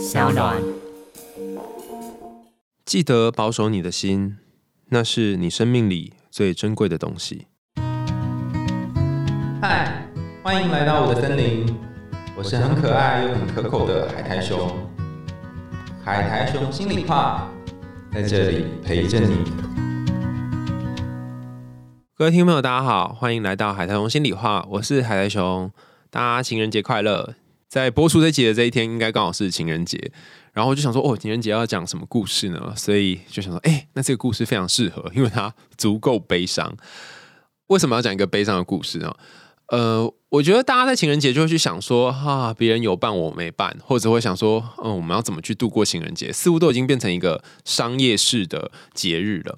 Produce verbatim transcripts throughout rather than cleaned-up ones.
SoundOn。记得保守你的心，那是你生命里最珍贵的东西。嗨，欢迎来到我的森林，我是很可爱又很可口的海苔熊。海苔熊心里话，在这里陪着你。各位听众朋友，大家好，欢迎来到海苔熊心里话，我是海苔熊。大家情人节快乐！在播出这集的这一天，应该刚好是情人节。然后我就想说，哦，情人节要讲什么故事呢？所以就想说，哎、欸，那这个故事非常适合，因为它足够悲伤。为什么要讲一个悲伤的故事呢？呃，我觉得大家在情人节就会去想说，哈、啊，别人有伴我没伴，或者会想说，嗯，我们要怎么去度过情人节？似乎都已经变成一个商业式的节日了。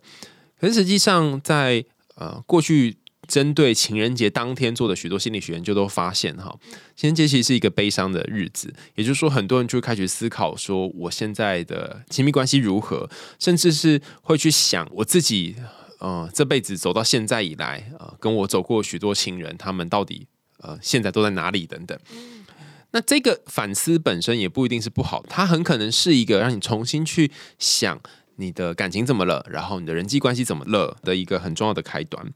可是实际上在，在呃过去。针对情人节当天做的许多心理学研究都发现，情人节其实是一个悲伤的日子，也就是说，很多人就会开始思考说，我现在的亲密关系如何，甚至是会去想我自己，呃，这辈子走到现在以来，呃，跟我走过许多情人，他们到底呃现在都在哪里等等。那这个反思本身也不一定是不好，它很可能是一个让你重新去想你的感情怎么了，然后你的人际关系怎么了的一个很重要的开端。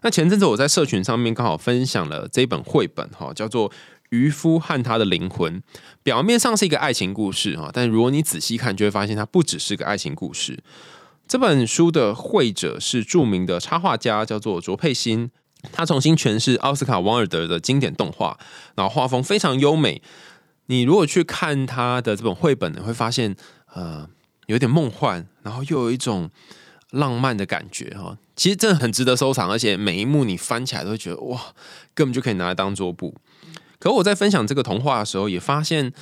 那前阵子我在社群上面刚好分享了这本绘本，叫做《渔夫和他的灵魂》。表面上是一个爱情故事，但如果你仔细看，就会发现它不只是个爱情故事。这本书的绘者是著名的插画家，叫做卓佩欣。他重新诠释奥斯卡·王尔德的经典动画，然后画风非常优美。你如果去看他的这本绘本，你会发现，呃，有点梦幻，然后又有一种浪漫的感觉，其实真的很值得收藏，而且每一幕你翻起来都会觉得哇，根本就可以拿来当桌布。可我在分享这个童话的时候，也发现，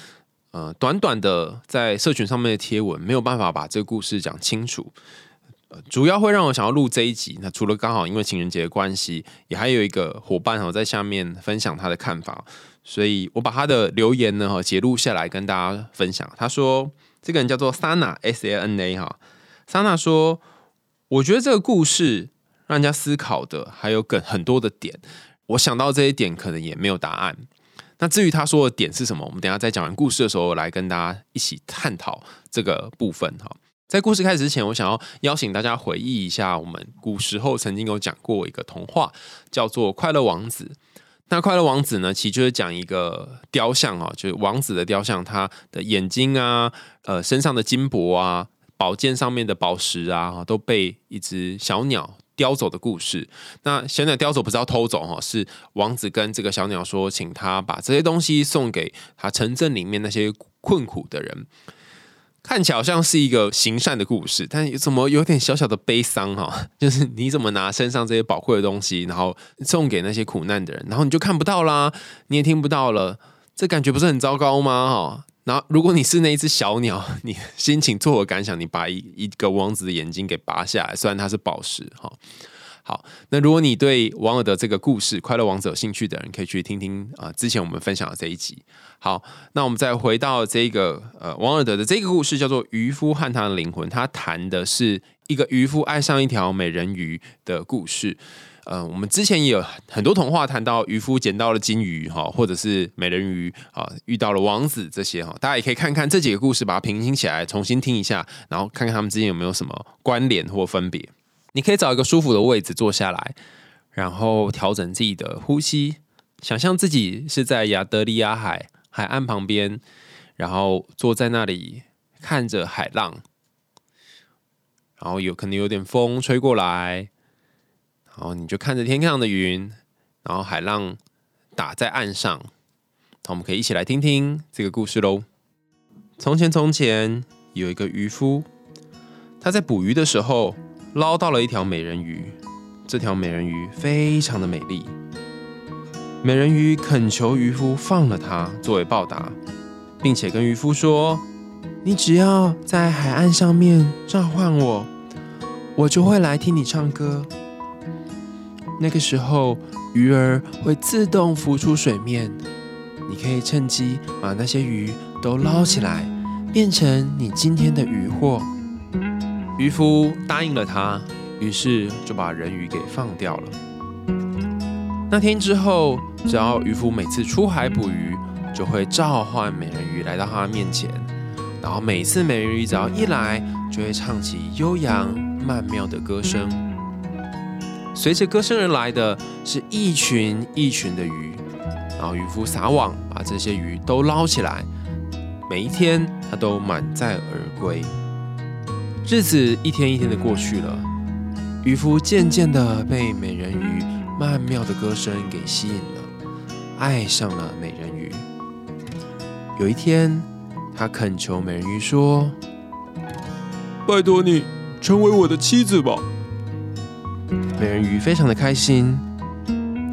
呃，短短的在社群上面的贴文没有办法把这个故事讲清楚。呃、主要会让我想要录这一集，那除了刚好因为情人节的关系，也还有一个伙伴哦在下面分享他的看法，所以我把他的留言呢截录下来跟大家分享。他说，这个人叫做 Sana S A N A 哈 ，Sana 说。我觉得这个故事让人家思考的还有很多的点，我想到这一点可能也没有答案。那至于他说的点是什么，我们等一下在讲完故事的时候来跟大家一起探讨这个部分。在故事开始之前，我想要邀请大家回忆一下，我们古时候曾经有讲过一个童话，叫做《快乐王子》。那快乐王子呢，其实就是讲一个雕像，就是王子的雕像，他的眼睛啊，呃，身上的金箔啊，宝剑上面的宝石啊，都被一只小鸟叼走的故事。那小鸟叼走不是要偷走，是王子跟这个小鸟说，请他把这些东西送给他城镇里面那些困苦的人。看起来好像是一个行善的故事，但怎么有点小小的悲伤，就是你怎么拿身上这些宝贵的东西，然后送给那些苦难的人，然后你就看不到啦，你也听不到了，这感觉不是很糟糕吗？然后，如果你是那一只小鸟，你心情作何感想？你把一个王子的眼睛给拔下来，虽然它是宝石。好，那如果你对王尔德这个故事《快乐王子》有兴趣的人，可以去听听、呃、之前我们分享的这一集。好，那我们再回到这个、呃、王尔德的这个故事，叫做《渔夫和他的灵魂》。他谈的是一个渔夫爱上一条美人鱼的故事。呃，我们之前也有很多童话谈到渔夫捡到了金鱼，或者是美人鱼遇到了王子，这些大家也可以看看这几个故事，把它平行起来，重新听一下，然后看看他们之间有没有什么关联或分别。你可以找一个舒服的位置坐下来，然后调整自己的呼吸，想象自己是在亚得里亚海海岸旁边，然后坐在那里看着海浪，然后有可能有点风吹过来。然后你就看着天上的云，然后海浪打在岸上。那我们可以一起来听听这个故事喽。从前从前有一个渔夫，他在捕鱼的时候捞到了一条美人鱼。这条美人鱼非常的美丽。美人鱼恳求渔夫放了它作为报答，并且跟渔夫说：“你只要在海岸上面召唤我，我就会来听你唱歌。”那个时候，鱼儿会自动浮出水面，你可以趁机把那些鱼都捞起来，变成你今天的渔获。渔夫答应了他，于是就把人鱼给放掉了。那天之后，只要渔夫每次出海捕鱼，就会召唤美人鱼来到他面前，然后每次美人鱼只要一来，就会唱起悠扬曼妙的歌声。随着歌声而来的是一群一群的鱼，然后渔夫撒网把这些鱼都捞起来，每一天他都满载而归。日子一天一天的过去了，渔夫渐渐的被美人鱼曼妙的歌声给吸引了，爱上了美人鱼。有一天，他恳求美人鱼说：“拜托你成为我的妻子吧。”美人鱼非常的开心，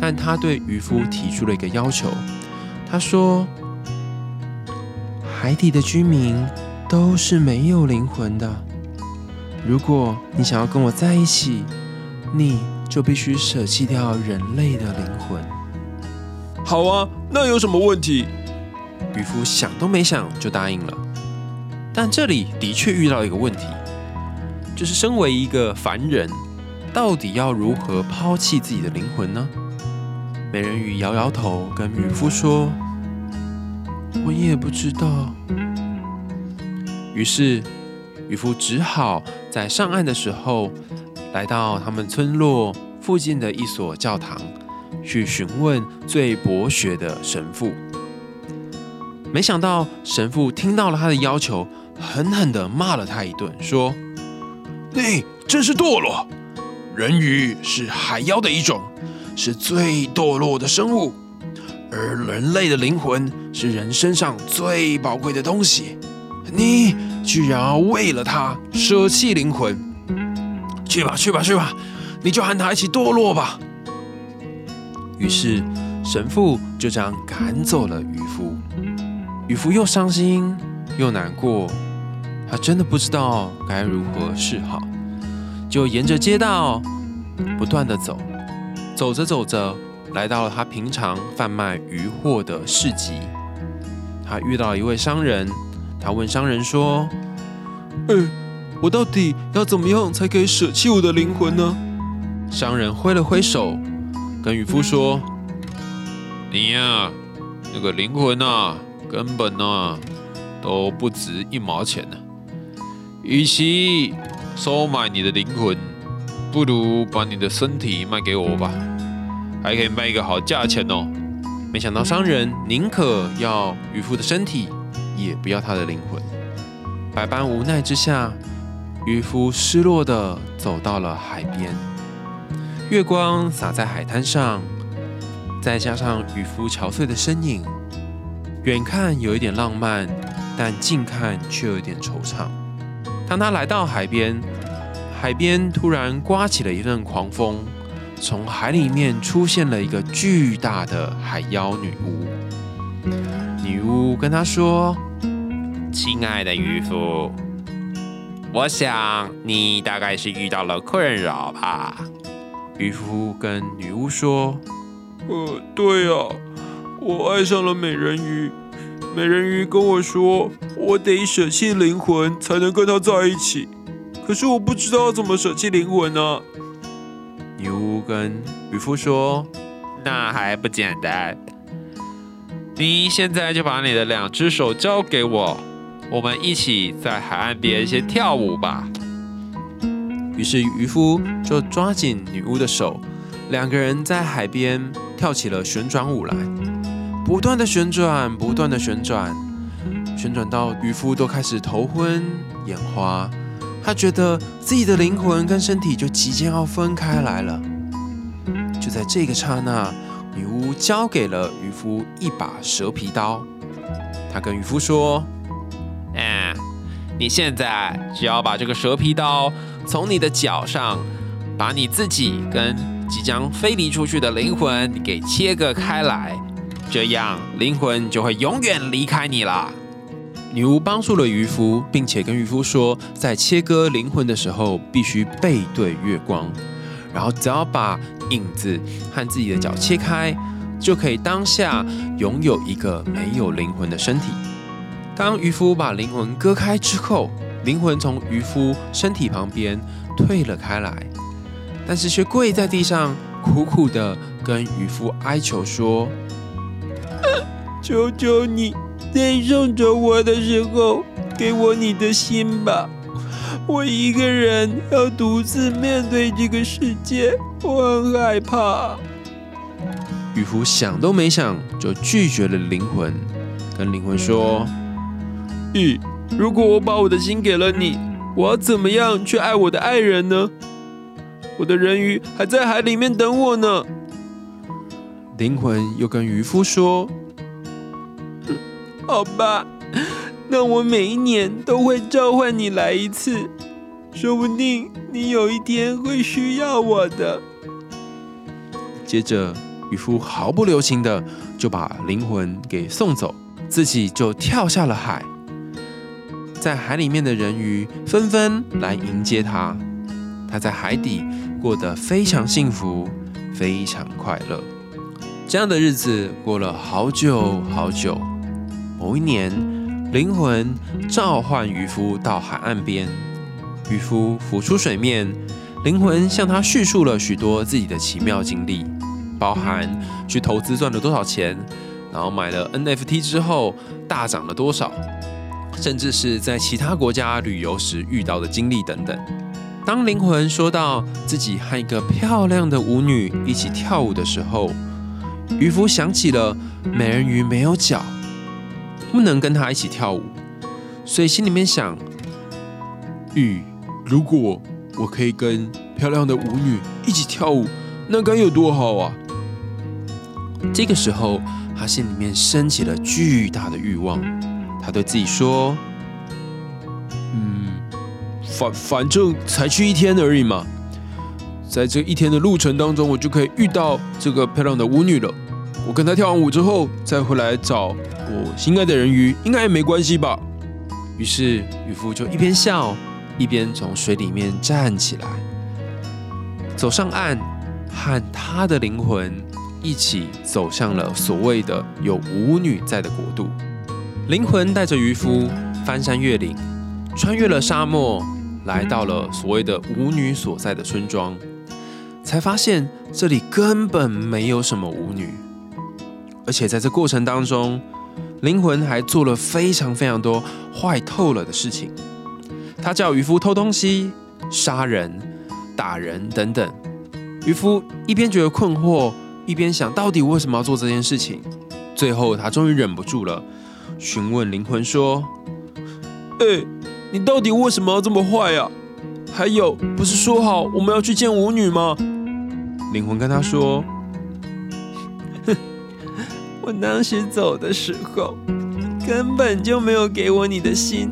但他对渔夫提出了一个要求。他说：“海底的居民都是没有灵魂的，如果你想要跟我在一起，你就必须舍弃掉人类的灵魂。”“好啊，那有什么问题？”渔夫想都没想就答应了。但这里的确遇到一个问题，就是身为一个凡人，到底要如何抛弃自己的灵魂呢？美人鱼摇摇头，跟渔夫说：“我也不知道。”于是，渔夫只好在上岸的时候，来到他们村落附近的一所教堂，去询问最博学的神父。没想到神父听到了他的要求，狠狠地骂了他一顿，说：“你真是堕落！人鱼是海妖的一种，是最堕落的生物，而人类的灵魂是人身上最宝贵的东西。你居然为了它舍弃灵魂！去吧，去吧，去吧！你就和它一起堕落吧！”于是神父就这样赶走了渔夫。渔夫又伤心又难过，他真的不知道该如何是好，就沿着街道不断的走，走着走着，来到了他平常贩卖渔货的市集。他遇到了一位商人，他问商人说：“哎、欸，我到底要怎么样才可以舍弃我的灵魂呢？”商人挥了挥手，跟渔夫说：“你呀、啊，那个灵魂啊。”根本呢都不值一毛钱呢、啊。与其收买你的灵魂，不如把你的身体卖给我吧，还可以卖一个好价钱哦。没想到商人宁可要渔夫的身体，也不要他的灵魂。百般无奈之下，渔夫失落的走到了海边，月光洒在海滩上，再加上渔夫憔悴的身影。远看有一点浪漫，但近看却有点惆怅。当他来到海边，海边突然刮起了一阵狂风，从海里面出现了一个巨大的海妖女巫。女巫跟他说：“亲爱的渔夫，我想你大概是遇到了困扰吧。”渔夫跟女巫说：“呃，对啊。我爱上了美人鱼，美人鱼跟我说，我得舍弃灵魂才能跟她在一起。可是我不知道怎么舍弃灵魂啊。”女巫跟渔夫说：“那还不简单，你现在就把你的两只手交给我，我们一起在海岸边先跳舞吧。”于是渔夫就抓紧女巫的手，两个人在海边跳起了旋转舞来。不断的旋转，不断的旋转，旋转到渔夫都开始头昏眼花，他觉得自己的灵魂跟身体就即将要分开来了。就在这个刹那，女巫交给了渔夫一把蛇皮刀，她跟渔夫说：“嗯，你现在只要把这个蛇皮刀从你的脚上，把你自己跟即将飞离出去的灵魂给切割开来。”这样，灵魂就会永远离开你了。女巫帮助了渔夫，并且跟渔夫说，在切割灵魂的时候必须背对月光，然后只要把影子和自己的脚切开，就可以当下拥有一个没有灵魂的身体。当渔夫把灵魂割开之后，灵魂从渔夫身体旁边退了开来，但是却跪在地上，苦苦地跟渔夫哀求说：“求求你，在送走我的时候，给我你的心吧。我一个人要独自面对这个世界，我很害怕。雨湖想都没想就拒绝了灵魂，跟灵魂说：雨，如果我把我的心给了你，我要怎么样去爱我的爱人呢？我的人鱼还在海里面等我呢。灵魂又跟渔夫说：嗯，好吧，那我每一年都会召唤你来一次，说不定你有一天会需要我的。接着渔夫毫不留情的就把灵魂给送走，自己就跳下了海。在海里面的人鱼纷纷来迎接他，他在海底过得非常幸福，非常快乐。这样的日子过了好久好久。某一年，灵魂召唤渔夫到海岸边，渔夫浮出水面，灵魂向他叙述了许多自己的奇妙经历，包含去投资赚了多少钱，然后买了 N F T 之后大涨了多少，甚至是在其他国家旅游时遇到的经历等等。当灵魂说到自己和一个漂亮的舞女一起跳舞的时候，渔夫想起了美人鱼没有脚，不能跟她一起跳舞，所以心里面想：咦，如果我可以跟漂亮的舞女一起跳舞，那该有多好啊！这个时候，他心里面升起了巨大的欲望，他对自己说：嗯，反反正才去一天而已嘛。在这一天的路程当中，我就可以遇到这个漂亮的舞女了。我跟她跳完舞之后，再回来找我心爱的人鱼，应该也没关系吧。于是渔夫就一边笑，一边从水里面站起来，走上岸，和他的灵魂一起走向了所谓的有舞女在的国度。灵魂带着渔夫翻山越岭，穿越了沙漠，来到了所谓的舞女所在的村庄。才发现这里根本没有什么舞女，而且在这过程当中，灵魂还做了非常非常多坏透了的事情。他叫渔夫偷东西、杀人、打人等等。渔夫一边觉得困惑，一边想到底为什么要做这件事情。最后他终于忍不住了，询问灵魂说：欸，你到底为什么要这么坏啊？还有，不是说好我们要去见舞女吗？灵魂跟他说：我当时走的时候，根本就没有给我你的心，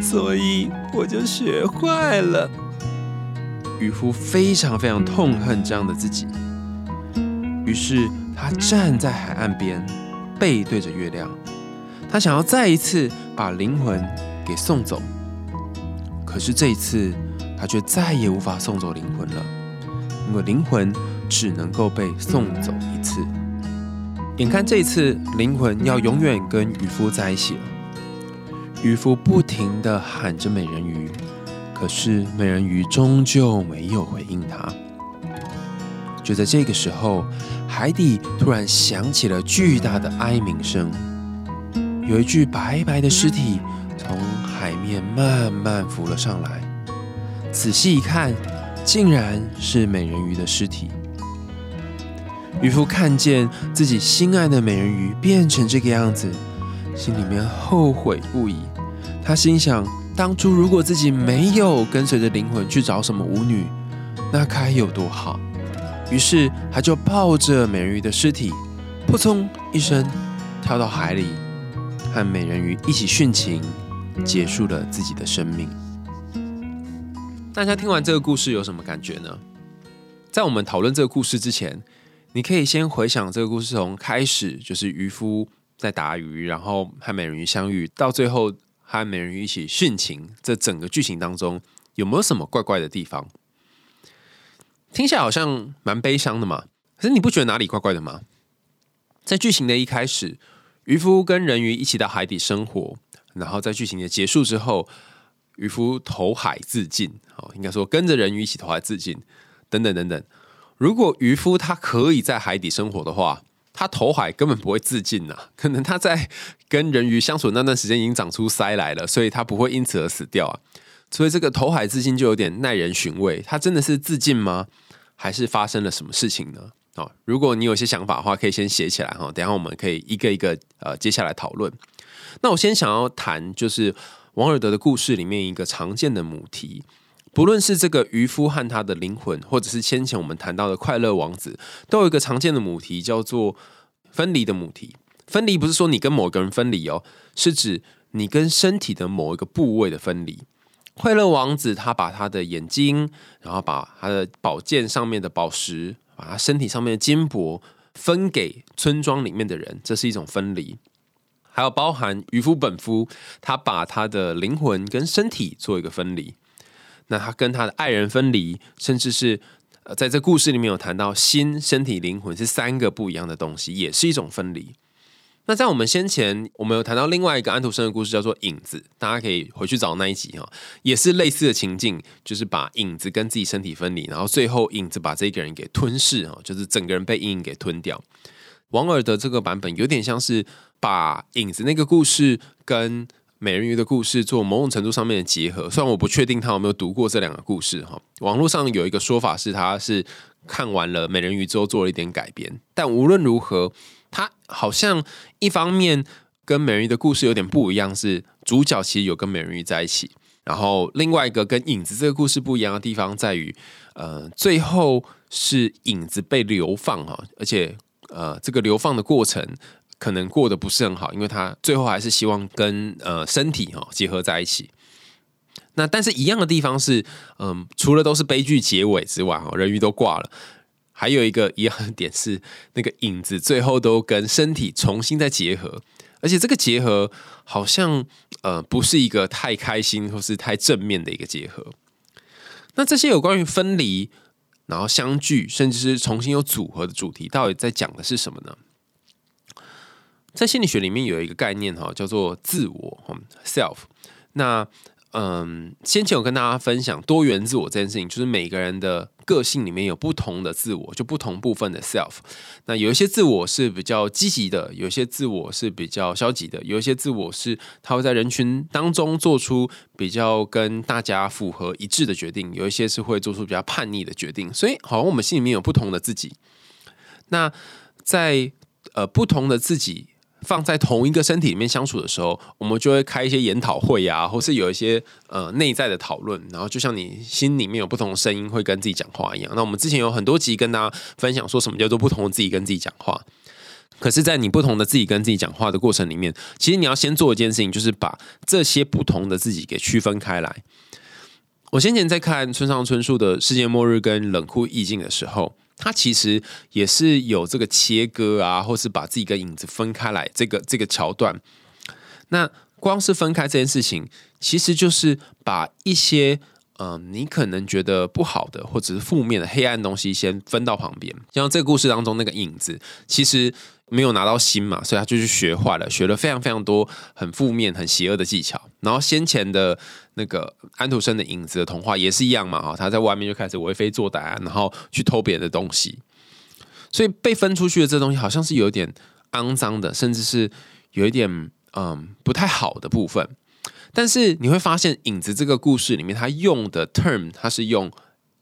所以我就学坏了。渔夫非常非常痛恨这样的自己，于是他站在海岸边，背对着月亮，他想要再一次把灵魂给送走。可是这一次，他却再也无法送走灵魂了，因为灵魂只能够被送走一次。眼看这一次，灵魂要永远跟渔夫在一起了。渔夫不停地喊着美人鱼，可是美人鱼终究没有回应他。就在这个时候，海底突然响起了巨大的哀鸣声，有一具白白的尸体从海面慢慢浮了上来，仔细一看，竟然是美人鱼的尸体。渔夫看见自己心爱的美人鱼变成这个样子，心里面后悔不已。他心想，当初如果自己没有跟随着灵魂去找什么舞女，那该有多好。于是他就抱着美人鱼的尸体，扑通一声跳到海里，和美人鱼一起殉情，结束了自己的生命。大家听完这个故事有什么感觉呢？在我们讨论这个故事之前，你可以先回想这个故事从开始，就是渔夫在打鱼，然后和美人鱼相遇，到最后和美人鱼一起殉情，这整个剧情当中有没有什么怪怪的地方？听起来好像蛮悲伤的嘛，可是你不觉得哪里怪怪的吗？在剧情的一开始，渔夫跟人鱼一起到海底生活，然后在剧情的结束之后，渔夫投海自尽，应该说跟着人鱼一起投海自尽，等等等等。如果渔夫他可以在海底生活的话，他投海根本不会自尽呐、啊，可能他在跟人鱼相处那段时间已经长出鳃来了，所以他不会因此而死掉啊。所以这个投海自尽就有点耐人寻味，他真的是自尽吗？还是发生了什么事情呢？哦、如果你有些想法的话，可以先写起来、哦、等一下我们可以一个一个、呃、接下来讨论。那我先想要谈就是王尔德的故事里面一个常见的母题，不论是这个渔夫和他的灵魂，或者是先前我们谈到的快乐王子，都有一个常见的母题叫做分离的母题。分离不是说你跟某个人分离哦，是指你跟身体的某一个部位的分离。快乐王子他把他的眼睛，然后把他的宝剑上面的宝石，把他身体上面的金箔分给村庄里面的人，这是一种分离。还有包含渔夫本夫，他把他的灵魂跟身体做一个分离。那他跟他的爱人分离，甚至是在这故事里面有谈到心、身体、灵魂是三个不一样的东西，也是一种分离。那在我们先前我们有谈到另外一个安徒生的故事叫做影子，大家可以回去找那一集，也是类似的情境，就是把影子跟自己身体分离，然后最后影子把这个人给吞噬，就是整个人被阴影给吞掉。王尔德这个版本有点像是把影子那个故事跟美人鱼的故事做某种程度上面的结合，虽然我不确定他有没有读过这两个故事，网络上有一个说法是他是看完了美人鱼之后做了一点改编，但无论如何他好像一方面跟美人鱼的故事有点不一样，是主角其实有跟美人鱼在一起，然后另外一个跟影子这个故事不一样的地方在于、呃、最后是影子被流放，而且、呃、这个流放的过程可能过得不是很好，因为他最后还是希望跟、呃、身体、哦、结合在一起。那但是一样的地方是、呃、除了都是悲剧结尾之外、哦、人鱼都挂了，还有一个一样的点是那个影子最后都跟身体重新再结合，而且这个结合好像、呃、不是一个太开心或是太正面的一个结合。那这些有关于分离然后相聚甚至是重新有组合的主题到底在讲的是什么呢？在心理学里面有一个概念叫做自我 self。 那嗯，先前有跟大家分享多元自我这件事情，就是每个人的个性里面有不同的自我，就不同部分的 self。 那有一些自我是比较积极的，有一些自我是比较消极的，有一些自我是他会在人群当中做出比较跟大家符合一致的决定，有一些是会做出比较叛逆的决定，所以好像我们心里面有不同的自己。那在、呃、不同的自己放在同一个身体里面相处的时候，我们就会开一些研讨会啊，或是有一些呃内在的讨论，然后就像你心里面有不同的声音会跟自己讲话一样。那我们之前有很多集跟大家分享说什么叫做不同的自己跟自己讲话，可是在你不同的自己跟自己讲话的过程里面，其实你要先做一件事情，就是把这些不同的自己给区分开来。我先前在看村上春树的《世界末日》跟《冷酷意境》的时候，他其实也是有这个切割啊，或是把自己跟影子分开来这个这个桥段。那光是分开这件事情，其实就是把一些、呃、你可能觉得不好的或者是负面的黑暗东西先分到旁边。像这个故事当中那个影子，其实没有拿到心嘛，所以他就去学坏了，学了非常非常多很负面、很邪恶的技巧。然后先前的那个安徒生的影子的童话也是一样嘛，他在外面就开始为非作歹、啊，然后去偷别人的东西。所以被分出去的这东西好像是有点肮脏的，甚至是有一点、嗯、不太好的部分。但是你会发现，影子这个故事里面，他用的 term 他是用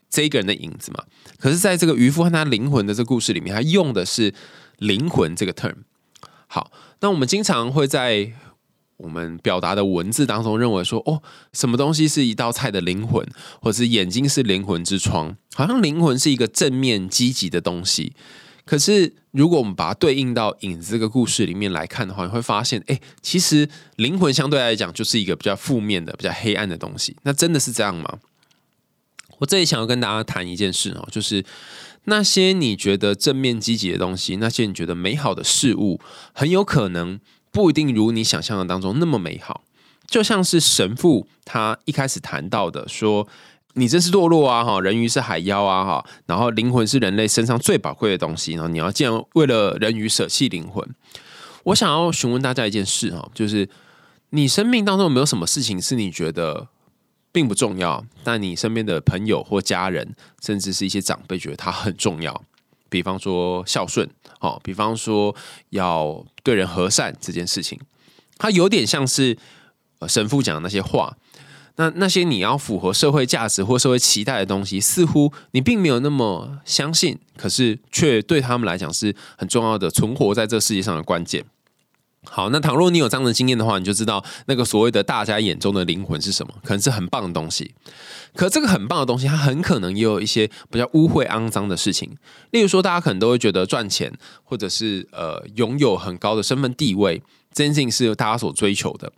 这个人的影子嘛，可是在这个渔夫和他灵魂的这故事里面，他用的是灵魂这个 term。 好，那我们经常会在我们表达的文字当中认为说，哦，什么东西是一道菜的灵魂，或者是眼睛是灵魂之窗，好像灵魂是一个正面积极的东西。可是如果我们把它对应到影子这个故事里面来看的话，你会发现，哎，其实灵魂相对来讲就是一个比较负面的、比较黑暗的东西。那真的是这样吗？我这里想要跟大家谈一件事，就是那些你觉得正面积极的东西，那些你觉得美好的事物，很有可能不一定如你想象的当中那么美好。就像是神父他一开始谈到的说，你真是堕落啊，人鱼是海妖啊，然后灵魂是人类身上最宝贵的东西，然后你要竟然为了人鱼舍弃灵魂。我想要询问大家一件事，就是你生命当中有没有什么事情是你觉得并不重要，但你身边的朋友或家人，甚至是一些长辈觉得它很重要，比方说孝顺、哦、比方说要对人和善这件事情，它有点像是、呃、神父讲的那些话。那那些你要符合社会价值或社会期待的东西，似乎你并没有那么相信，可是却对他们来讲是很重要的，存活在这世界上的关键。好，那倘若你有这样的经验的话，你就知道那个所谓的大家眼中的灵魂是什么，可能是很棒的东西。可这个很棒的东西，它很可能也有一些比较污秽肮脏的事情。例如说，大家可能都会觉得赚钱，或者是呃拥有很高的身份地位，这件事情是大家所追求的。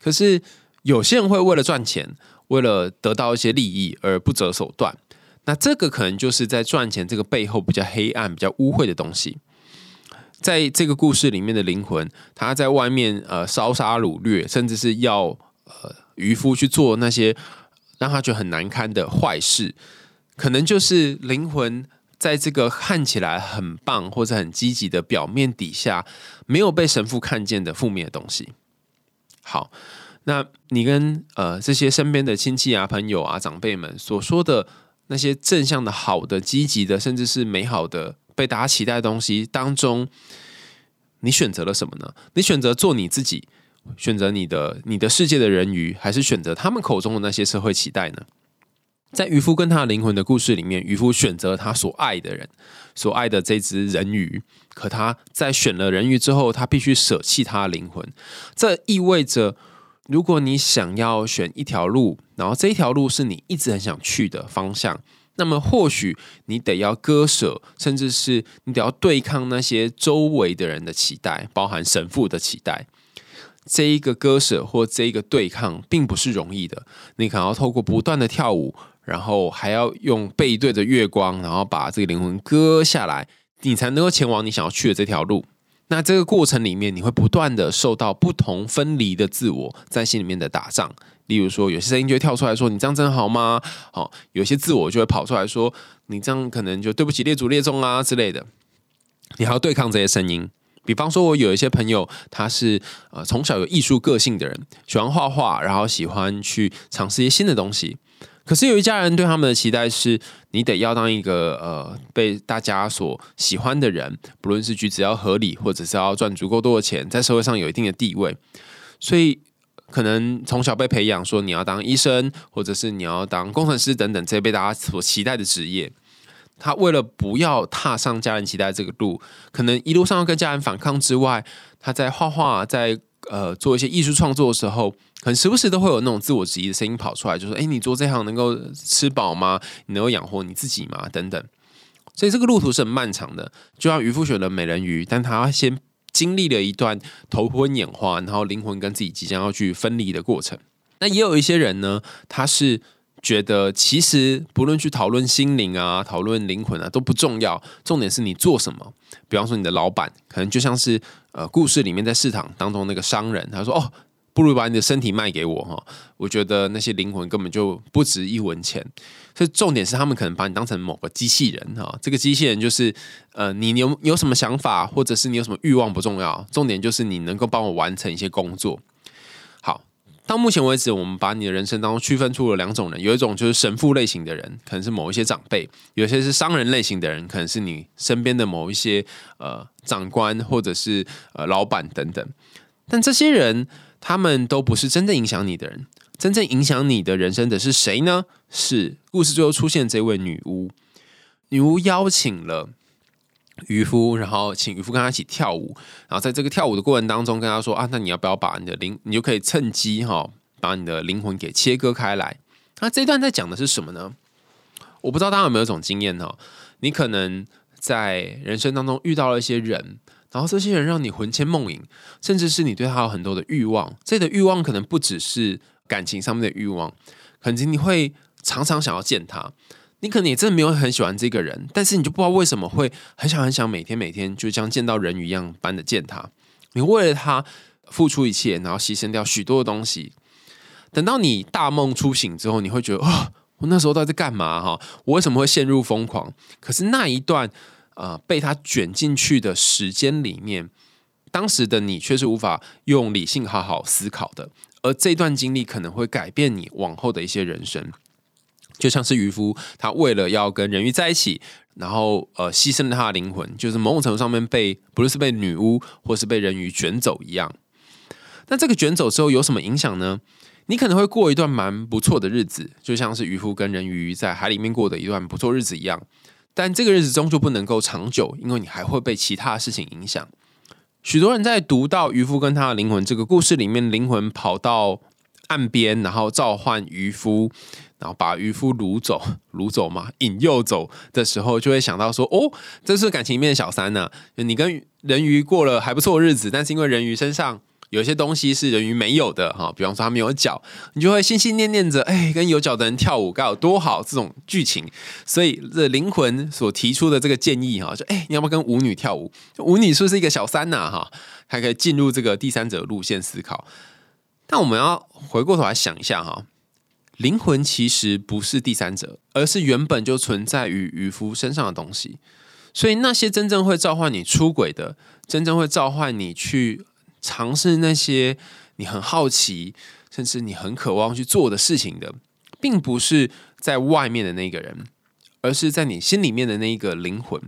可是有些人会为了赚钱，为了得到一些利益而不择手段。那这个可能就是在赚钱这个背后比较黑暗、比较污秽的东西。在这个故事里面的灵魂，他在外面呃烧杀掳掠，甚至是要呃渔夫去做那些让他觉得很难堪的坏事，可能就是灵魂在这个看起来很棒或者很积极的表面底下，没有被神父看见的负面的东西。好，那你跟呃这些身边的亲戚啊、朋友啊、长辈们所说的那些正向的、好的、积极的，甚至是美好的，被大家期待的东西当中，你选择了什么呢？你选择做你自己，选择你的你的世界的人鱼，还是选择他们口中的那些社会期待呢？在渔夫跟他的灵魂的故事里面，渔夫选择他所爱的人，所爱的这只人鱼。可他在选了人鱼之后，他必须舍弃他的灵魂。这意味着，如果你想要选一条路，然后这一条路是你一直很想去的方向，那么或许你得要割舍，甚至是你得要对抗那些周围的人的期待，包含神父的期待。这一个割舍或这一个对抗并不是容易的，你可能要透过不断的跳舞，然后还要用背对着月光，然后把这个灵魂割下来，你才能够前往你想要去的这条路。那这个过程里面，你会不断的受到不同分离的自我在心里面的打仗。例如说，有些声音就会跳出来说：“你这样真的好吗？”好，有些自我就会跑出来说：“你这样可能就对不起列祖列宗啊之类的。”你还要对抗这些声音。比方说，我有一些朋友，他是呃从小有艺术个性的人，喜欢画画，然后喜欢去尝试一些新的东西。可是有一家人对他们的期待是，你得要当一个呃被大家所喜欢的人，不论是举止要合理，或者是要赚足够多的钱，在社会上有一定的地位。所以可能从小被培养说你要当医生，或者是你要当工程师等等这些被大家所期待的职业。他为了不要踏上家人期待这个路，可能一路上要跟家人反抗之外，他在画画，在呃，做一些艺术创作的时候，可能时不时都会有那种自我质疑的声音跑出来，就说：“哎，你做这行能够吃饱吗？你能够养活你自己吗？”等等。所以这个路途是很漫长的，就像渔夫选了美人鱼，但他先经历了一段头昏眼花，然后灵魂跟自己即将要去分离的过程。那也有一些人呢，他是觉得其实不论去讨论心灵啊、讨论灵魂啊都不重要，重点是你做什么。比方说你的老板，可能就像是呃故事里面在市场当中那个商人，他说：“哦，不如把你的身体卖给我哈，我觉得那些灵魂根本就不值一文钱。”所以重点是他们可能把你当成某个机器人哈，这个机器人就是呃你有有什么想法或者是你有什么欲望不重要，重点就是你能够帮我完成一些工作。到目前为止，我们把你的人生当中区分出了两种人，有一种就是神父类型的人，可能是某一些长辈；有些是商人类型的人，可能是你身边的某一些呃长官或者是呃老板等等。但这些人，他们都不是真正影响你的人。真正影响你的人生的是谁呢？是故事最后出现这位女巫。女巫邀请了渔夫，然后请渔夫跟他一起跳舞，然后在这个跳舞的过程当中，跟他说啊，那你要不要把你的灵，你就可以趁机哈、哦，把你的灵魂给切割开来。那这一段在讲的是什么呢？我不知道大家有没有一种经验哈、哦，你可能在人生当中遇到了一些人，然后这些人让你魂牵梦萦，甚至是你对他有很多的欲望。这个欲望可能不只是感情上面的欲望，可能你会常常想要见他。你可能也真的没有很喜欢这个人，但是你就不知道为什么会很想很想每天每天就像见到人鱼一样般的见他。你为了他付出一切，然后牺牲掉许多的东西。等到你大梦初醒之后，你会觉得哦，我那时候到底在干嘛哈？我为什么会陷入疯狂？可是那一段呃被他卷进去的时间里面，当时的你却是无法用理性好好思考的，而这段经历可能会改变你往后的一些人生。就像是渔夫，他为了要跟人鱼在一起，然后呃牺牲了他的灵魂，就是某种程度上面被不论是被女巫或是被人鱼卷走一样。那这个卷走之后有什么影响呢？你可能会过一段蛮不错的日子，就像是渔夫跟人鱼在海里面过的一段不错日子一样，但这个日子终究不能够长久，因为你还会被其他的事情影响。许多人在读到渔夫跟他的灵魂这个故事里面，灵魂跑到岸边，然后召唤渔夫，然后把渔夫掳走，掳走嘛，引诱走的时候，就会想到说，哦，这是感情里面的小三啊，你跟人鱼过了还不错的日子，但是因为人鱼身上有些东西是人鱼没有的，比方说他没有脚，你就会心心念念着，哎，跟有脚的人跳舞该有多好，这种剧情。所以这灵魂所提出的这个建议，就哎，你要不要跟舞女跳舞？舞女是不是一个小三啊？还可以进入这个第三者路线思考。但我们要回过头来想一下哈，灵魂其实不是第三者，而是原本就存在于渔夫身上的东西。所以那些真正会召唤你出轨的，真正会召唤你去尝试那些你很好奇，甚至你很渴望去做的事情的，并不是在外面的那个人，而是在你心里面的那一个灵魂。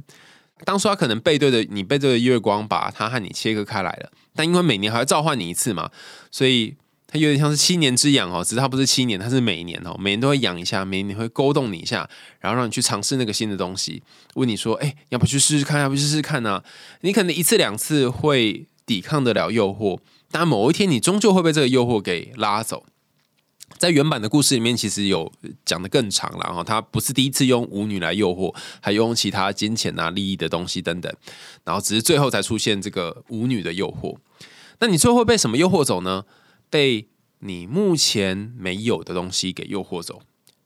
当初他可能背对着你，背对着月光，把他和你切割开来了。但因为每年还会召唤你一次嘛，所以它有点像是七年之痒，只是它不是七年，它是每一年，每年都会痒一下，每年会勾动你一下，然后让你去尝试那个新的东西，问你说，哎、欸，要不去试试看，要不去试试看啊？你可能一次两次会抵抗得了诱惑，但某一天你终究会被这个诱惑给拉走。在原版的故事里面，其实有讲得更长了，他不是第一次用舞女来诱惑，还用其他金钱啊、利益的东西等等，然后只是最后才出现这个舞女的诱惑。那你最后会被什么诱惑走呢？被你目前没有的东西给诱惑走。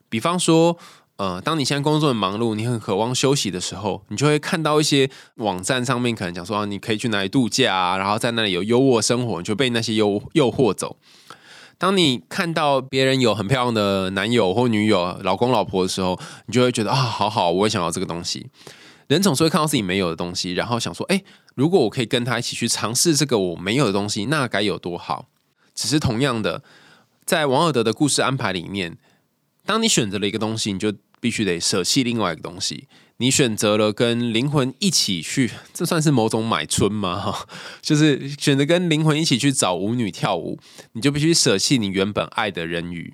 比方说，呃，当你现在工作很忙碌，你很渴望休息的时候，你就会看到一些网站上面可能讲说、啊、你可以去哪里度假啊，然后在那里有优渥生活，你就被那些诱诱惑走。当你看到别人有很漂亮的男友或女友、老公老婆的时候，你就会觉得啊，好好，我也想要这个东西。人总是会看到自己没有的东西，然后想说，哎、欸，如果我可以跟他一起去尝试这个我没有的东西，那该有多好。只是同样的，在王尔德的故事安排里面，当你选择了一个东西，你就必须得舍弃另外一个东西。你选择了跟灵魂一起去，这算是某种买春吗？就是选择跟灵魂一起去找舞女跳舞，你就必须舍弃你原本爱的人鱼。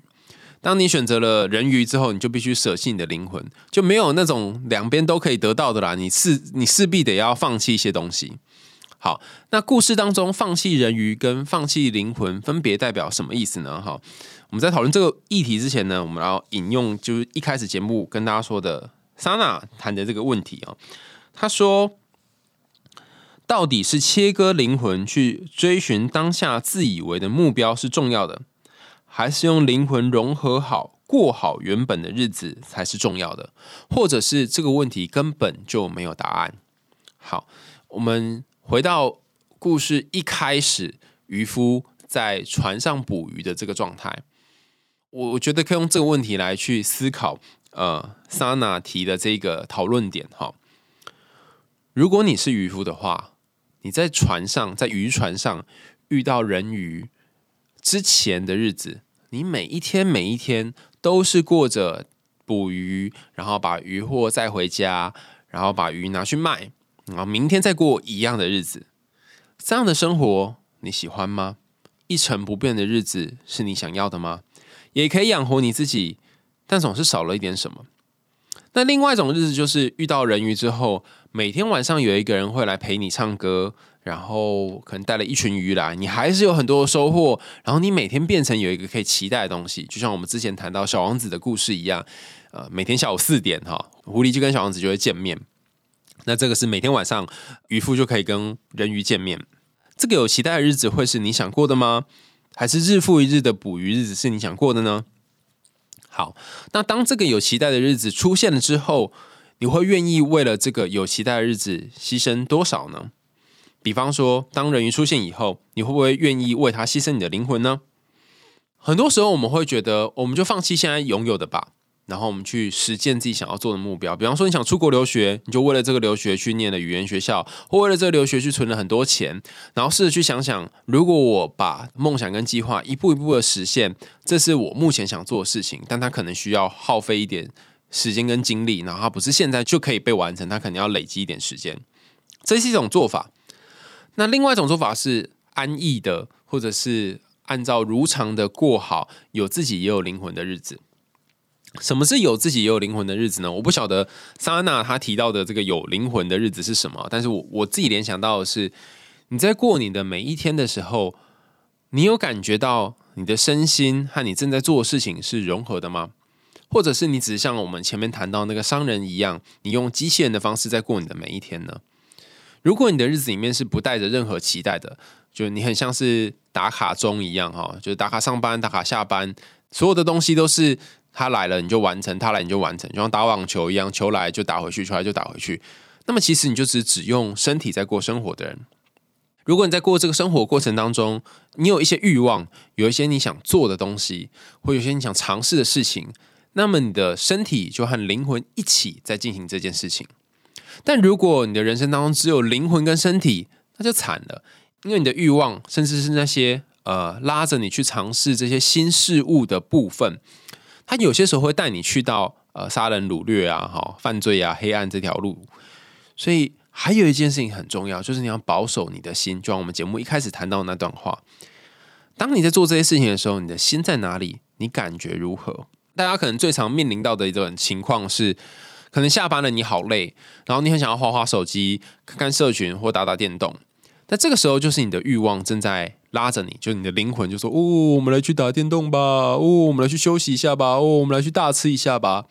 当你选择了人鱼之后，你就必须舍弃你的灵魂，就没有那种两边都可以得到的啦。你势你势必得要放弃一些东西。好，那故事当中放弃人鱼跟放弃灵魂分别代表什么意思呢？好，我们在讨论这个议题之前呢，我们要引用就是一开始节目跟大家说的 Sana 谈的这个问题啊、哦。他说，到底是切割灵魂去追寻当下自以为的目标是重要的，还是用灵魂融合好过好原本的日子才是重要的？或者是这个问题根本就没有答案？好，我们回到故事一开始，渔夫在船上捕鱼的这个状态，我觉得可以用这个问题来去思考。呃 ，Sana 提的这个讨论点哈，如果你是渔夫的话，你在船上，在渔船上遇到人鱼之前的日子，你每一天每一天都是过着捕鱼，然后把渔获载回家，然后把鱼拿去卖。然后明天再过一样的日子，这样的生活你喜欢吗？一成不变的日子是你想要的吗？也可以养活你自己，但总是少了一点什么。那另外一种日子就是遇到人鱼之后，每天晚上有一个人会来陪你唱歌，然后可能带了一群鱼来，你还是有很多的收获，然后你每天变成有一个可以期待的东西，就像我们之前谈到小王子的故事一样，呃，每天下午四点哈，狐狸就跟小王子就会见面。那这个是每天晚上渔夫就可以跟人鱼见面。这个有期待的日子会是你想过的吗？还是日复一日的捕鱼日子是你想过的呢？好，那当这个有期待的日子出现了之后，你会愿意为了这个有期待的日子牺牲多少呢？比方说，当人鱼出现以后，你会不会愿意为他牺牲你的灵魂呢？很多时候我们会觉得，我们就放弃现在拥有的吧。然后我们去实践自己想要做的目标，比方说你想出国留学，你就为了这个留学去念了语言学校，或为了这个留学去存了很多钱，然后试着去想想，如果我把梦想跟计划一步一步的实现，这是我目前想做的事情，但它可能需要耗费一点时间跟精力，然后它不是现在就可以被完成，它可能要累积一点时间，这是一种做法。那另外一种做法是安逸的，或者是按照如常的过好有自己也有灵魂的日子。什么是有自己也有灵魂的日子呢？我不晓得Sana她提到的这个有灵魂的日子是什么，但是 我, 我自己联想到的是，你在过你的每一天的时候，你有感觉到你的身心和你正在做的事情是融合的吗？或者是你只是像我们前面谈到那个商人一样，你用机器人的方式在过你的每一天呢？如果你的日子里面是不带着任何期待的，就你很像是打卡钟一样，就是打卡上班打卡下班，所有的东西都是他来了你就完成，他来你就完成，就像打网球一样，球来就打回去，球来就打回去。那么其实你就只只用身体在过生活的人。如果你在过这个生活过程当中，你有一些欲望，有一些你想做的东西，或有些你想尝试的事情，那么你的身体就和灵魂一起在进行这件事情。但如果你的人生当中只有灵魂跟身体，那就惨了，因为你的欲望，甚至是那些呃拉着你去尝试这些新事物的部分，它有些时候会带你去到呃杀人掳掠啊、哦、犯罪啊、黑暗这条路。所以还有一件事情很重要，就是你要保守你的心，就像我们节目一开始谈到那段话，当你在做这些事情的时候，你的心在哪里，你感觉如何。大家可能最常面临到的一种情况是，可能下班了你好累，然后你很想要滑滑手机、看看社群或打打电动，但这个时候就是你的欲望正在拉着你，就是你的灵魂就说：“哦，我们来去打电动吧，哦，我们来去休息一下吧，哦，我们来去大吃一下吧。”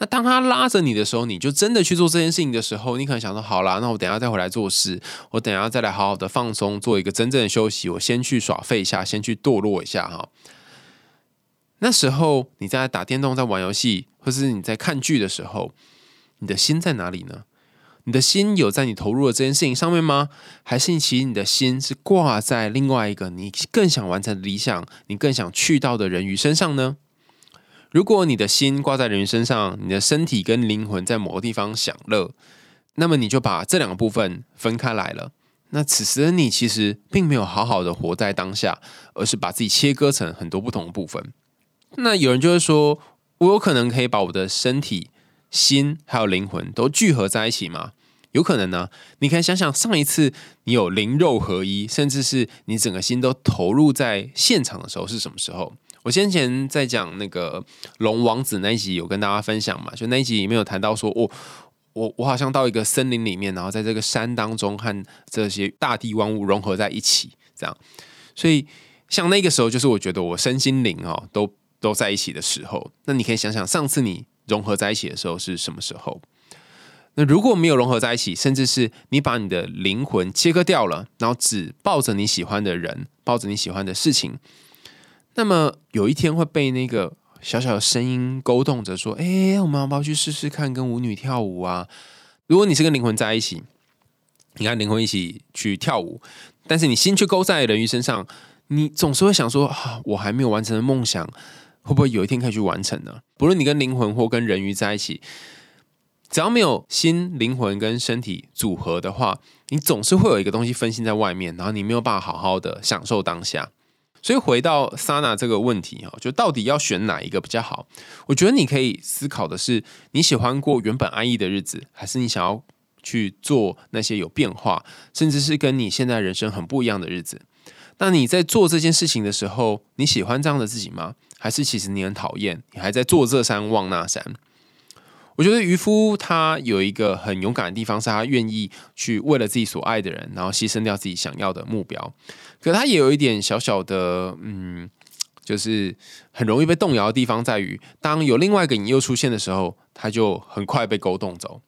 那当他拉着你的时候，你就真的去做这件事情的时候，你可能想说：“好啦，那我等一下再回来做事，我等一下再来好好的放松，做一个真正的休息，我先去耍废一下，先去堕落一下哈。”那时候你在打电动、在玩游戏，或是你在看剧的时候，你的心在哪里呢？你的心有在你投入的这件事情上面吗？还是其实你的心是挂在另外一个你更想完成的理想、你更想去到的人鱼身上呢？如果你的心挂在人鱼身上，你的身体跟灵魂在某个地方享乐，那么你就把这两个部分分开来了。那此时的你其实并没有好好的活在当下，而是把自己切割成很多不同的部分。那有人就会说，我有可能可以把我的身体、心还有灵魂都聚合在一起吗？有可能呢、啊。你可以想想上一次你有灵肉合一，甚至是你整个心都投入在现场的时候是什么时候？我先前在讲那个龙王子那一集有跟大家分享嘛，就那一集里面有谈到说，哦，我我好像到一个森林里面，然后在这个山当中和这些大地万物融合在一起，这样。所以像那个时候，就是我觉得我身心灵哦都。都在一起的时候，那你可以想想上次你融合在一起的时候是什么时候。那如果没有融合在一起，甚至是你把你的灵魂切割掉了，然后只抱着你喜欢的人、抱着你喜欢的事情，那么有一天会被那个小小的声音勾动着说，哎，我们要不要去试试看跟舞女跳舞啊？如果你是跟灵魂在一起，你跟灵魂一起去跳舞，但是你心却勾在人鱼身上，你总是会想说、啊、我还没有完成的梦想会不会有一天可以去完成呢？不论你跟灵魂或跟人鱼在一起，只要没有心、灵魂跟身体组合的话，你总是会有一个东西分心在外面，然后你没有办法好好的享受当下。所以回到 Sana 这个问题，就到底要选哪一个比较好？我觉得你可以思考的是，你喜欢过原本安逸的日子，还是你想要去做那些有变化，甚至是跟你现在人生很不一样的日子？那你在做这件事情的时候，你喜欢这样的自己吗？还是其实你很讨厌，你还在坐这山望那山？我觉得渔夫他有一个很勇敢的地方，是他愿意去为了自己所爱的人，然后牺牲掉自己想要的目标。可他也有一点小小的，嗯，就是很容易被动摇的地方，在于当有另外一个你又出现的时候，他就很快被勾动走。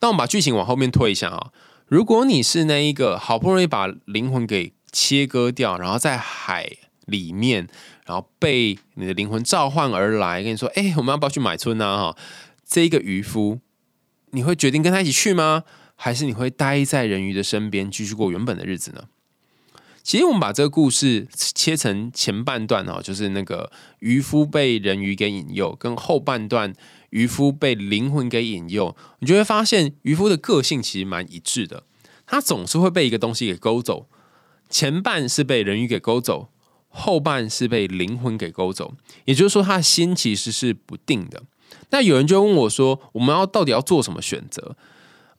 那我们把剧情往后面推一下啊，如果你是那一个好不容易把灵魂给切割掉，然后在海里面，然后被你的灵魂召唤而来，跟你说：“哎、欸，我们要不要去买春啊？”这一个渔夫，你会决定跟他一起去吗？还是你会待在人鱼的身边，继续过原本的日子呢？其实我们把这个故事切成前半段，就是那个渔夫被人鱼给引诱，跟后半段渔夫被灵魂给引诱，你就会发现渔夫的个性其实蛮一致的，他总是会被一个东西给勾走。前半是被人鱼给勾走，后半是被灵魂给勾走，也就是说他的心其实是不定的。那有人就问我说，我们要到底要做什么选择？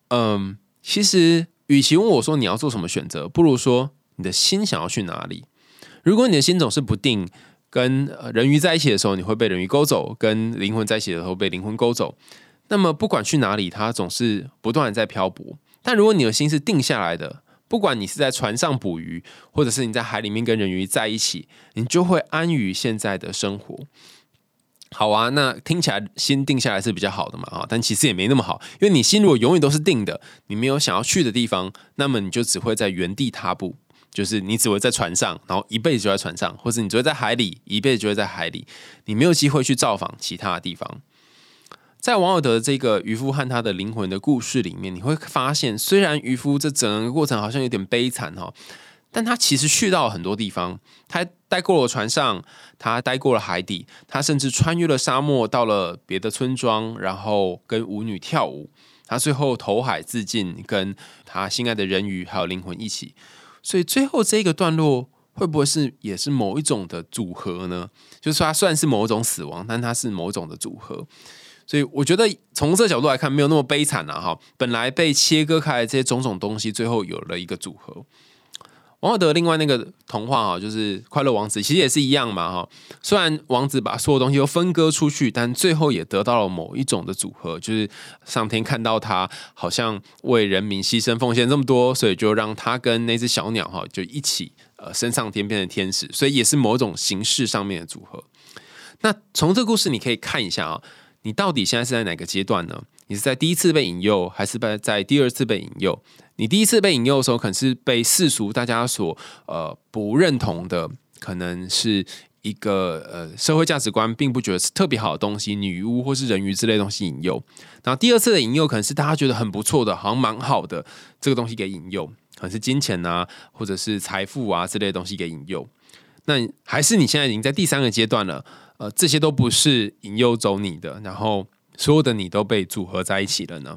嗯，其实与其问我说你要做什么选择，不如说你的心想要去哪里。如果你的心总是不定，跟人鱼在一起的时候你会被人鱼勾走，跟灵魂在一起的时候被灵魂勾走，那么不管去哪里它总是不断的在漂泊。但如果你的心是定下来的，不管你是在船上捕鱼，或者是你在海里面跟人鱼在一起，你就会安于现在的生活。好啊，那听起来心定下来是比较好的嘛，但其实也没那么好，因为你心如果永远都是定的，你没有想要去的地方，那么你就只会在原地踏步，就是你只会在船上，然后一辈子就在船上，或者你只会在海里，一辈子就会在海里，你没有机会去造访其他的地方。在王尔德这个渔夫和他的灵魂的故事里面，你会发现，虽然渔夫这整个过程好像有点悲惨，但他其实去到了很多地方，他待过了船上，他待过了海底，他甚至穿越了沙漠，到了别的村庄，然后跟舞女跳舞，他最后投海自尽，跟他心爱的人鱼还有灵魂一起。所以最后这个段落会不会是也是某一种的组合呢？就是说，它虽然是某一种死亡，但它是某一种的组合。所以我觉得从这角度来看，没有那么悲惨啦哈。本来被切割开的这些种种东西，最后有了一个组合。王尔德另外那个童话就是《快乐王子》，其实也是一样嘛哈。虽然王子把所有东西都分割出去，但最后也得到了某一种的组合，就是上天看到他好像为人民牺牲奉献这么多，所以就让他跟那只小鸟哈就一起呃升上天变成天使，所以也是某种形式上面的组合。那从这个故事你可以看一下啊。你到底现在是在哪个阶段呢？你是在第一次被引诱，还是在第二次被引诱？你第一次被引诱的时候，可能是被世俗大家所、呃、不认同的，可能是一个、呃、社会价值观并不觉得是特别好的东西，女巫或是人鱼之类的东西引诱。然后第二次的引诱，可能是大家觉得很不错的，好像蛮好的这个东西给引诱，可能是金钱啊，或者是财富啊之类的东西给引诱。那还是你现在已经在第三个阶段了，呃，这些都不是引诱走你的，然后所有的你都被组合在一起了呢？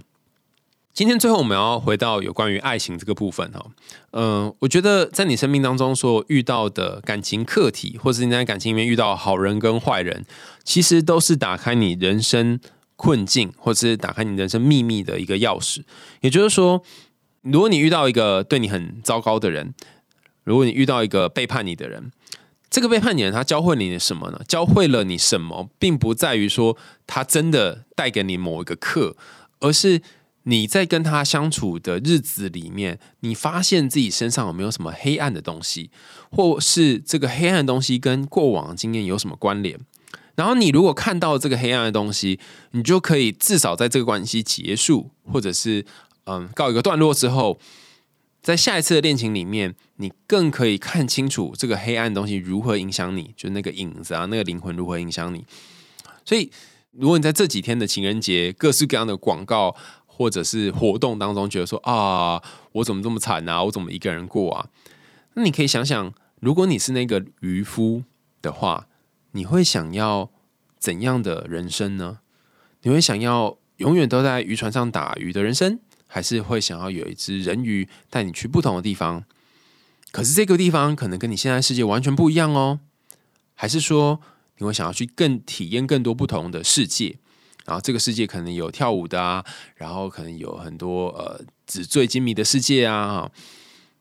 今天最后我们要回到有关于爱情这个部分哈，呃，我觉得在你生命当中所遇到的感情课题，或是你在感情里面遇到好人跟坏人，其实都是打开你人生困境，或是打开你人生秘密的一个钥匙。也就是说，如果你遇到一个对你很糟糕的人，如果你遇到一个背叛你的人，这个背叛你的人他教会你什么呢？教会了你什么，并不在于说他真的带给你某一个课，而是你在跟他相处的日子里面，你发现自己身上有没有什么黑暗的东西，或是这个黑暗的东西跟过往经验有什么关联。然后你如果看到这个黑暗的东西，你就可以至少在这个关系结束，或者是嗯告一个段落之后，在下一次的恋情里面，你更可以看清楚这个黑暗的东西如何影响你，就那个影子啊，那个灵魂如何影响你。所以，如果你在这几天的情人节各式各样的广告或者是活动当中，觉得说啊，我怎么这么惨啊，我怎么一个人过啊？那你可以想想，如果你是那个渔夫的话，你会想要怎样的人生呢？你会想要永远都在渔船上打鱼的人生？还是会想要有一只人鱼带你去不同的地方，可是这个地方可能跟你现在世界完全不一样哦。还是说你会想要去更体验更多不同的世界，然后这个世界可能有跳舞的啊，然后可能有很多呃纸醉金迷的世界啊，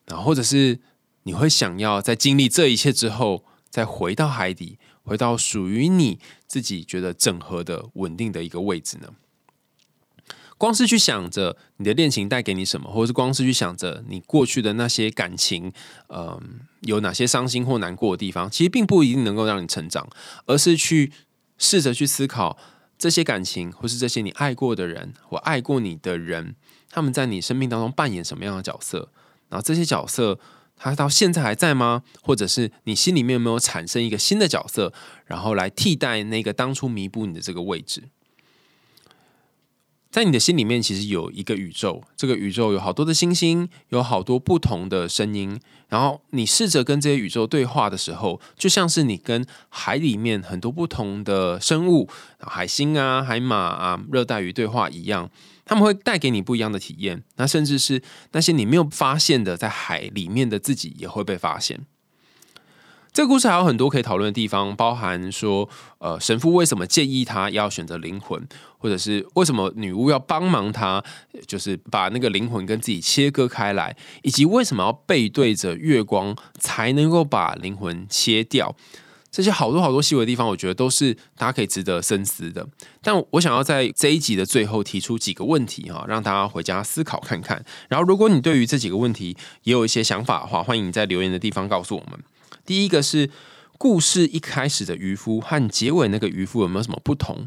然后或者是你会想要在经历这一切之后，再回到海底，回到属于你自己觉得整合的稳定的一个位置呢？光是去想着你的恋情带给你什么，或者是光是去想着你过去的那些感情、呃、有哪些伤心或难过的地方，其实并不一定能够让你成长，而是去试着去思考这些感情，或是这些你爱过的人或爱过你的人，他们在你生命当中扮演什么样的角色，然后这些角色他到现在还在吗？或者是你心里面有没有产生一个新的角色，然后来替代那个当初弥补你的这个位置。在你的心里面其实有一个宇宙，这个宇宙有好多的星星，有好多不同的声音，然后你试着跟这些宇宙对话的时候，就像是你跟海里面很多不同的生物，海星啊、海马啊、热带鱼对话一样，他们会带给你不一样的体验，那甚至是那些你没有发现的在海里面的自己也会被发现。这个故事还有很多可以讨论的地方，包含说，呃，神父为什么建议他要选择灵魂，或者是为什么女巫要帮忙他，就是把那个灵魂跟自己切割开来，以及为什么要背对着月光才能够把灵魂切掉。这些好多好多细微的地方，我觉得都是大家可以值得深思的。但我想要在这一集的最后提出几个问题哈，让大家回家思考看看。然后，如果你对于这几个问题也有一些想法的话，欢迎你在留言的地方告诉我们。第一个是故事一开始的渔夫和结尾那个渔夫有没有什么不同？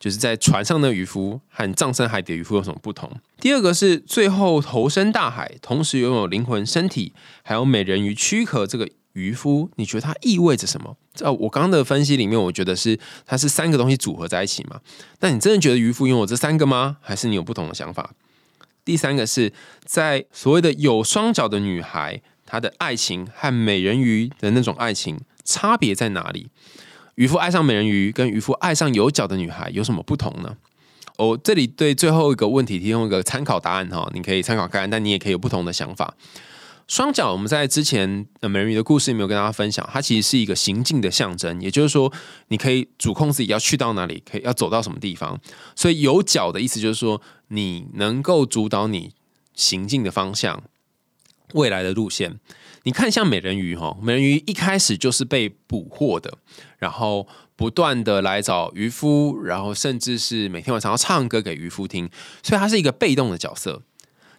就是在船上的渔夫和葬身海底的渔夫有什么不同？第二个是最后投身大海，同时拥有灵魂、身体，还有美人鱼躯壳这个渔夫，你觉得它意味着什么？在我刚刚的分析里面，我觉得是它是三个东西组合在一起嘛。那你真的觉得渔夫拥有这三个吗？还是你有不同的想法？第三个是在所谓的有双脚的女孩，她的爱情和美人鱼的那种爱情差别在哪里？渔夫爱上美人鱼跟渔夫爱上有脚的女孩有什么不同呢？我、哦、这里对最后一个问题提供一个参考答案，你可以参考看看，但你也可以有不同的想法。双脚，我们在之前美人鱼的故事里面有跟大家分享，它其实是一个行进的象征，也就是说，你可以主控自己要去到哪里，可以要走到什么地方。所以有脚的意思就是说，你能够主导你行进的方向、未来的路线。你看，像美人鱼哈，美人鱼一开始就是被捕获的，然后不断的来找渔夫，然后甚至是每天晚上要唱歌给渔夫听，所以它是一个被动的角色。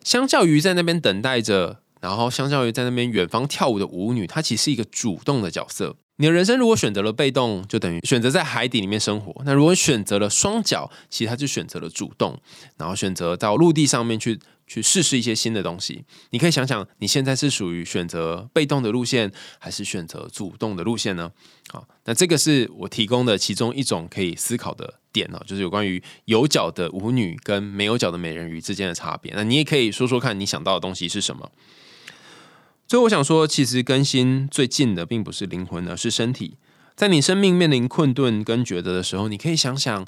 相较于在那边等待着。然后，相较于在那边远方跳舞的舞女，她其实是一个主动的角色。你的人生如果选择了被动，就等于选择在海底里面生活；那如果选择了双脚，其实她就选择了主动，然后选择到陆地上面去去试试一些新的东西。你可以想想，你现在是属于选择被动的路线，还是选择主动的路线呢？好，那这个是我提供的其中一种可以思考的点，就是有关于有脚的舞女跟没有脚的美人鱼之间的差别。那你也可以说说看，你想到的东西是什么？所以我想说，其实跟心最近的并不是灵魂，而是身体。在你生命面临困顿跟抉择的时候，你可以想想，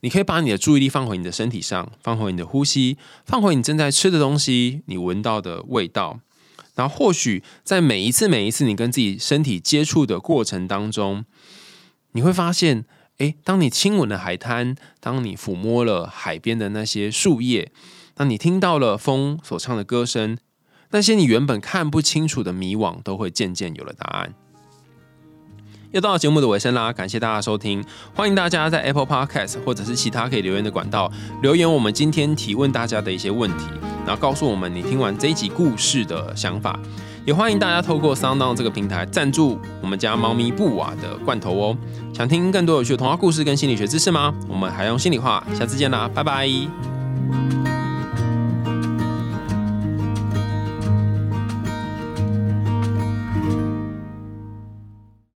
你可以把你的注意力放回你的身体上，放回你的呼吸，放回你正在吃的东西，你闻到的味道。然后或许在每一次每一次你跟自己身体接触的过程当中，你会发现，诶，当你亲吻了海滩，当你抚摸了海边的那些树叶，当你听到了风所唱的歌声，那些你原本看不清楚的迷惘，都会渐渐有了答案。又到了节目的尾声啦，感谢大家收听，欢迎大家在 Apple Podcast 或者是其他可以留言的管道留言我们今天提问大家的一些问题，然后告诉我们你听完这一集故事的想法。也欢迎大家透过 SoundOn 这个平台赞助我们家猫咪布瓦的罐头哦。想听更多有趣的童话故事跟心理学知识吗？我们还用心里话，下次见啦，拜拜。